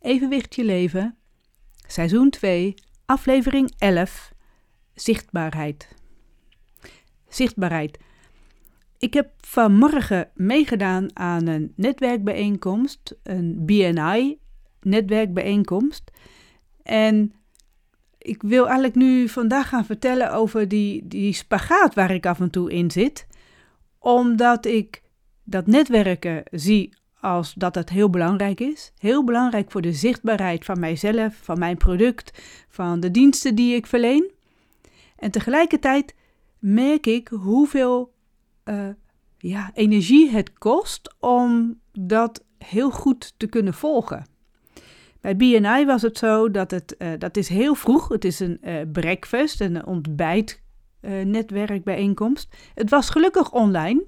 Evenwicht je Leven, seizoen 2, aflevering 11, zichtbaarheid. Zichtbaarheid. Ik heb vanmorgen meegedaan aan een netwerkbijeenkomst, een BNI netwerkbijeenkomst. En ik wil eigenlijk nu vandaag gaan vertellen over die spagaat waar ik af en toe in zit. Omdat ik dat netwerken zie als dat heel belangrijk is. Heel belangrijk voor de zichtbaarheid van mijzelf, van mijn product, van de diensten die ik verleen. En tegelijkertijd merk ik hoeveel energie het kost om dat heel goed te kunnen volgen. Bij BNI was het zo dat dat is heel vroeg. Het is een breakfast, een ontbijtnetwerkbijeenkomst. Het was gelukkig online,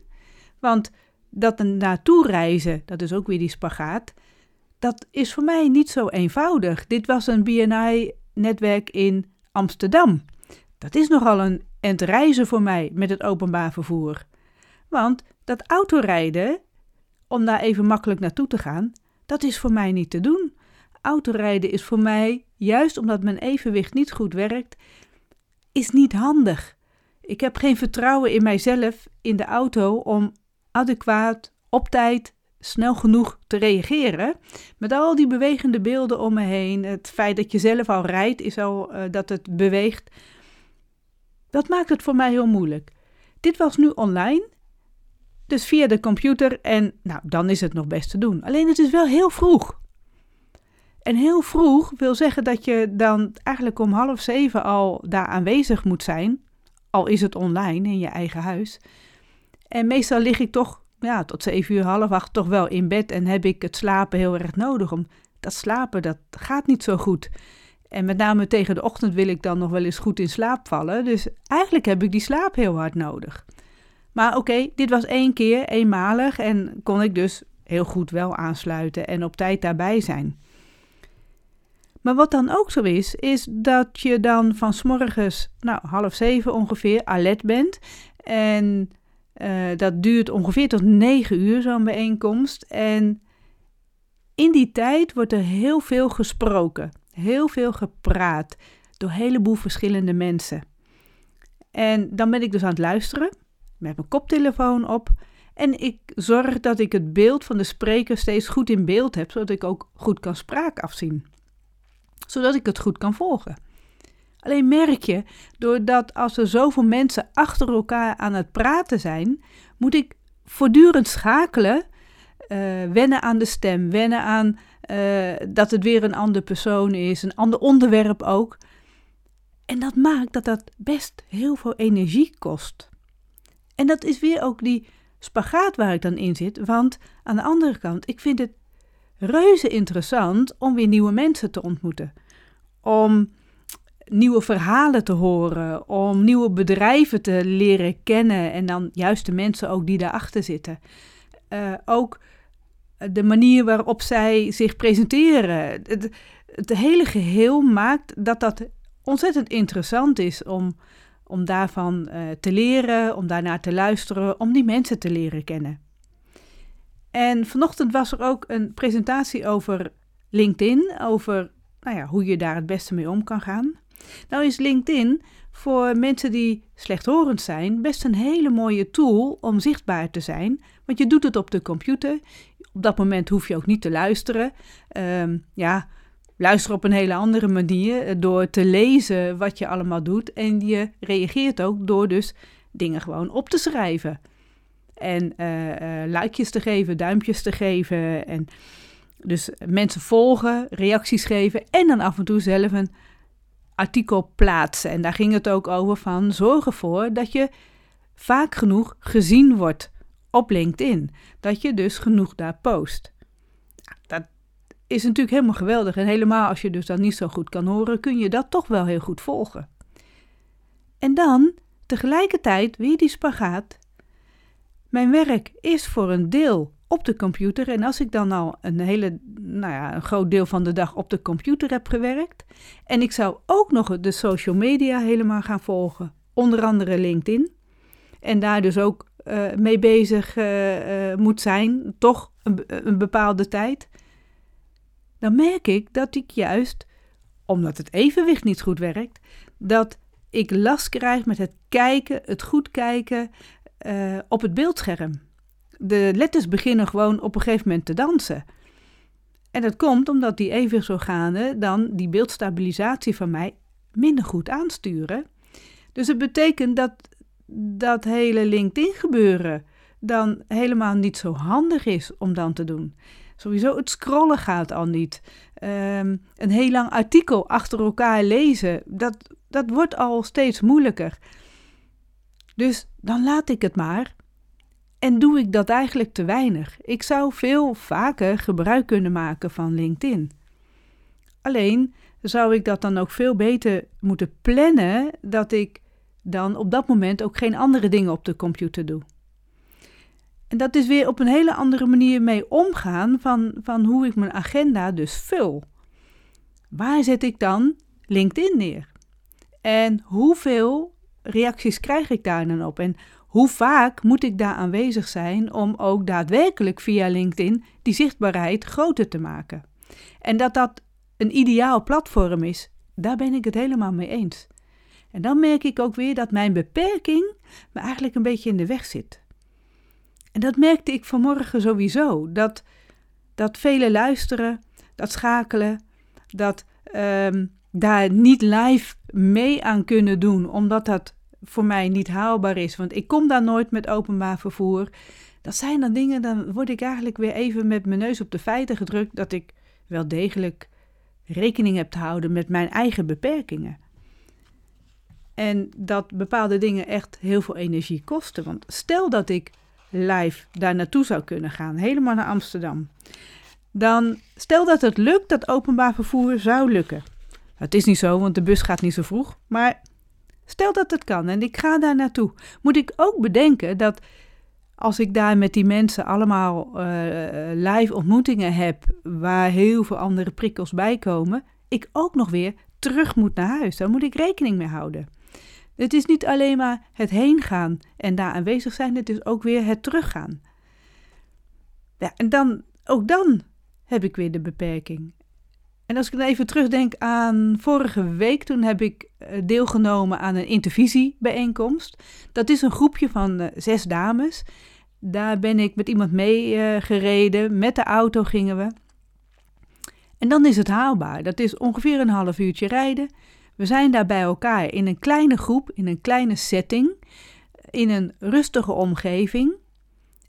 want dat er naartoe reizen, dat is ook weer die spagaat, dat is voor mij niet zo eenvoudig. Dit was een BNI-netwerk in Amsterdam. Dat is nogal een end reizen voor mij met het openbaar vervoer. Want dat autorijden, om daar even makkelijk naartoe te gaan, dat is voor mij niet te doen. Autorijden is voor mij, juist omdat mijn evenwicht niet goed werkt, is niet handig. Ik heb geen vertrouwen in mijzelf, in de auto, om adequaat, op tijd, snel genoeg te reageren. Met al die bewegende beelden om me heen, het feit dat je zelf al rijdt, is al dat het beweegt. Dat maakt het voor mij heel moeilijk. Dit was nu online, dus via de computer en dan is het nog best te doen. Alleen het is wel heel vroeg. En heel vroeg wil zeggen dat je dan eigenlijk om 6:30 al daar aanwezig moet zijn. Al is het online in je eigen huis. En meestal lig ik toch tot 7:00, 7:30 toch wel in bed. En heb ik het slapen heel erg nodig. Dat slapen, dat gaat niet zo goed. En met name tegen de ochtend wil ik dan nog wel eens goed in slaap vallen. Dus eigenlijk heb ik die slaap heel hard nodig. Maar oké, dit was één keer, eenmalig. En kon ik dus heel goed wel aansluiten en op tijd daarbij zijn. Maar wat dan ook zo is dat je dan van 's morgens 6:30 ongeveer alert bent. En dat duurt ongeveer tot 9:00 zo'n bijeenkomst. En in die tijd wordt er heel veel gesproken, heel veel gepraat door een heleboel verschillende mensen. En dan ben ik dus aan het luisteren met mijn koptelefoon op. En ik zorg dat ik het beeld van de spreker steeds goed in beeld heb, zodat ik ook goed kan spraak afzien. Zodat ik het goed kan volgen. Alleen merk je, doordat als er zoveel mensen achter elkaar aan het praten zijn, moet ik voortdurend schakelen, wennen aan de stem, wennen aan dat het weer een ander persoon is, een ander onderwerp ook. En dat maakt dat best heel veel energie kost. En dat is weer ook die spagaat waar ik dan in zit, want aan de andere kant, ik vind het reuze interessant om weer nieuwe mensen te ontmoeten. Om nieuwe verhalen te horen. Om nieuwe bedrijven te leren kennen. En dan juist de mensen ook die daarachter zitten. Ook de manier waarop zij zich presenteren. Het hele geheel maakt dat ontzettend interessant is om daarvan te leren. Om daarnaar te luisteren. Om die mensen te leren kennen. En vanochtend was er ook een presentatie over LinkedIn, over hoe je daar het beste mee om kan gaan. Nou is LinkedIn voor mensen die slechthorend zijn best een hele mooie tool om zichtbaar te zijn. Want je doet het op de computer. Op dat moment hoef je ook niet te luisteren. Luister op een hele andere manier door te lezen wat je allemaal doet. En je reageert ook door dus dingen gewoon op te schrijven. En likejes te geven, duimpjes te geven. En dus mensen volgen, reacties geven. En dan af en toe zelf een artikel plaatsen. En daar ging het ook over van zorg ervoor dat je vaak genoeg gezien wordt op LinkedIn. Dat je dus genoeg daar post. Dat is natuurlijk helemaal geweldig. En helemaal als je dus dat niet zo goed kan horen, kun je dat toch wel heel goed volgen. En dan tegelijkertijd weer die spagaat. Mijn werk is voor een deel op de computer. En als ik dan al een groot deel van de dag op de computer heb gewerkt. En ik zou ook nog de social media helemaal gaan volgen. Onder andere LinkedIn. En daar dus ook mee bezig moet zijn. Toch een bepaalde tijd. dan merk ik dat ik juist, omdat het evenwicht niet goed werkt, dat ik last krijg met het kijken, het goed kijken op het beeldscherm. De letters beginnen gewoon op een gegeven moment te dansen. En dat komt omdat die evenwichtsorganen dan die beeldstabilisatie van mij minder goed aansturen. Dus het betekent dat dat hele LinkedIn gebeuren dan helemaal niet zo handig is om dan te doen. Sowieso het scrollen gaat al niet. Een heel lang artikel achter elkaar lezen, dat wordt al steeds moeilijker. Dus dan laat ik het maar. En doe ik dat eigenlijk te weinig. Ik zou veel vaker gebruik kunnen maken van LinkedIn. Alleen zou ik dat dan ook veel beter moeten plannen, dat ik dan op dat moment ook geen andere dingen op de computer doe. En dat is weer op een hele andere manier mee omgaan van hoe ik mijn agenda dus vul. Waar zet ik dan LinkedIn neer? En hoeveel reacties krijg ik daar dan op? En hoe vaak moet ik daar aanwezig zijn om ook daadwerkelijk via LinkedIn die zichtbaarheid groter te maken? En dat dat een ideaal platform is, daar ben ik het helemaal mee eens. En dan merk ik ook weer dat mijn beperking me eigenlijk een beetje in de weg zit. En dat merkte ik vanmorgen sowieso, dat vele luisteren, dat schakelen, dat daar niet live mee aan kunnen doen, omdat dat voor mij niet haalbaar is, want ik kom daar nooit met openbaar vervoer. Dat zijn dan dingen, dan word ik eigenlijk weer even met mijn neus op de feiten gedrukt, dat ik wel degelijk rekening heb te houden met mijn eigen beperkingen. En dat bepaalde dingen echt heel veel energie kosten. Want stel dat ik live daar naartoe zou kunnen gaan, helemaal naar Amsterdam. Dan stel dat het lukt, dat openbaar vervoer zou lukken. Het is niet zo, want de bus gaat niet zo vroeg. Maar stel dat het kan en ik ga daar naartoe. Moet ik ook bedenken dat als ik daar met die mensen allemaal live ontmoetingen heb, waar heel veel andere prikkels bij komen, ik ook nog weer terug moet naar huis. Daar moet ik rekening mee houden. Het is niet alleen maar het heen gaan en daar aanwezig zijn, het is ook weer het teruggaan. Ja, en dan, ook dan heb ik weer de beperking. En als ik dan even terugdenk aan vorige week, toen heb ik deelgenomen aan een intervisiebijeenkomst. Dat is een groepje van 6 dames. Daar ben ik met iemand mee gereden, met de auto gingen we. En dan is het haalbaar. Dat is ongeveer een half uurtje rijden. We zijn daar bij elkaar in een kleine groep, in een kleine setting, in een rustige omgeving.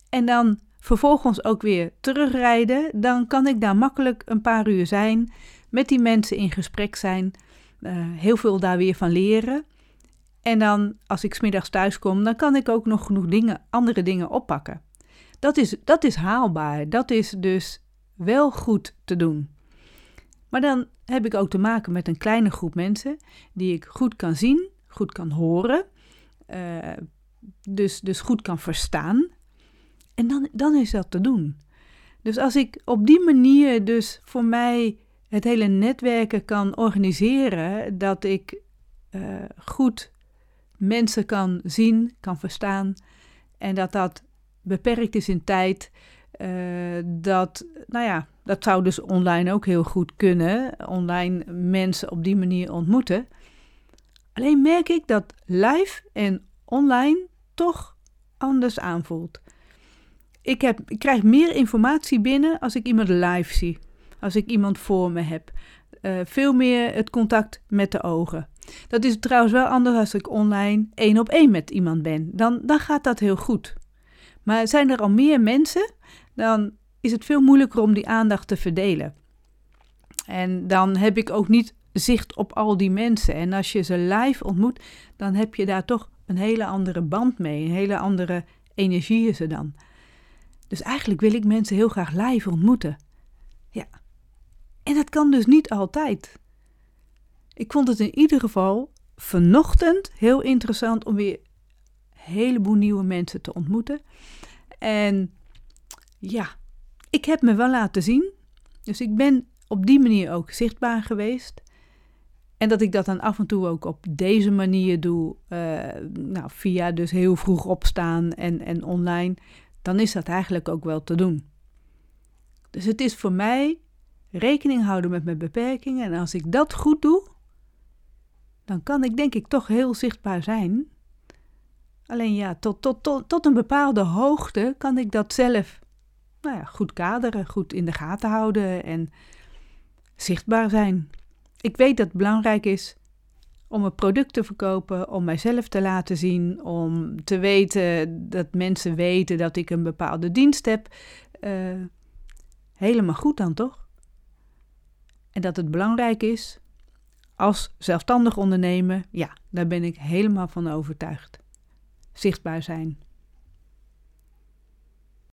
En dan vervolgens ook weer terugrijden. Dan kan ik daar makkelijk een paar uur zijn, met die mensen in gesprek zijn, heel veel daar weer van leren. En dan, als ik 's middags thuis kom, dan kan ik ook nog genoeg andere dingen oppakken. Dat is haalbaar. Dat is dus wel goed te doen. Maar dan heb ik ook te maken met een kleine groep mensen die ik goed kan zien, goed kan horen, dus goed kan verstaan. En dan is dat te doen. Dus als ik op die manier dus voor mij het hele netwerken kan organiseren, dat ik goed mensen kan zien, kan verstaan en dat beperkt is in tijd, dat zou dus online ook heel goed kunnen, online mensen op die manier ontmoeten. Alleen merk ik dat live en online toch anders aanvoelt. Ik krijg meer informatie binnen als ik iemand live zie, als ik iemand voor me heb. Veel meer het contact met de ogen. Dat is trouwens wel anders als ik online 1-op-1 met iemand ben. Dan gaat dat heel goed. Maar zijn er al meer mensen, dan is het veel moeilijker om die aandacht te verdelen. En dan heb ik ook niet zicht op al die mensen. En als je ze live ontmoet, dan heb je daar toch een hele andere band mee. Een hele andere energie is er dan. Dus eigenlijk wil ik mensen heel graag live ontmoeten. Ja, en dat kan dus niet altijd. Ik vond het in ieder geval vanochtend heel interessant om weer een heleboel nieuwe mensen te ontmoeten. En ja, ik heb me wel laten zien. Dus ik ben op die manier ook zichtbaar geweest. En dat ik dat dan af en toe ook op deze manier doe, via dus heel vroeg opstaan en online, dan is dat eigenlijk ook wel te doen. Dus het is voor mij rekening houden met mijn beperkingen. En als ik dat goed doe, dan kan ik denk ik toch heel zichtbaar zijn. Alleen ja, tot een bepaalde hoogte kan ik dat zelf goed kaderen, goed in de gaten houden en zichtbaar zijn. Ik weet dat het belangrijk is om een product te verkopen, om mijzelf te laten zien, om te weten dat mensen weten dat ik een bepaalde dienst heb. Helemaal goed dan toch? En dat het belangrijk is als zelfstandig ondernemer, ja, daar ben ik helemaal van overtuigd. Zichtbaar zijn.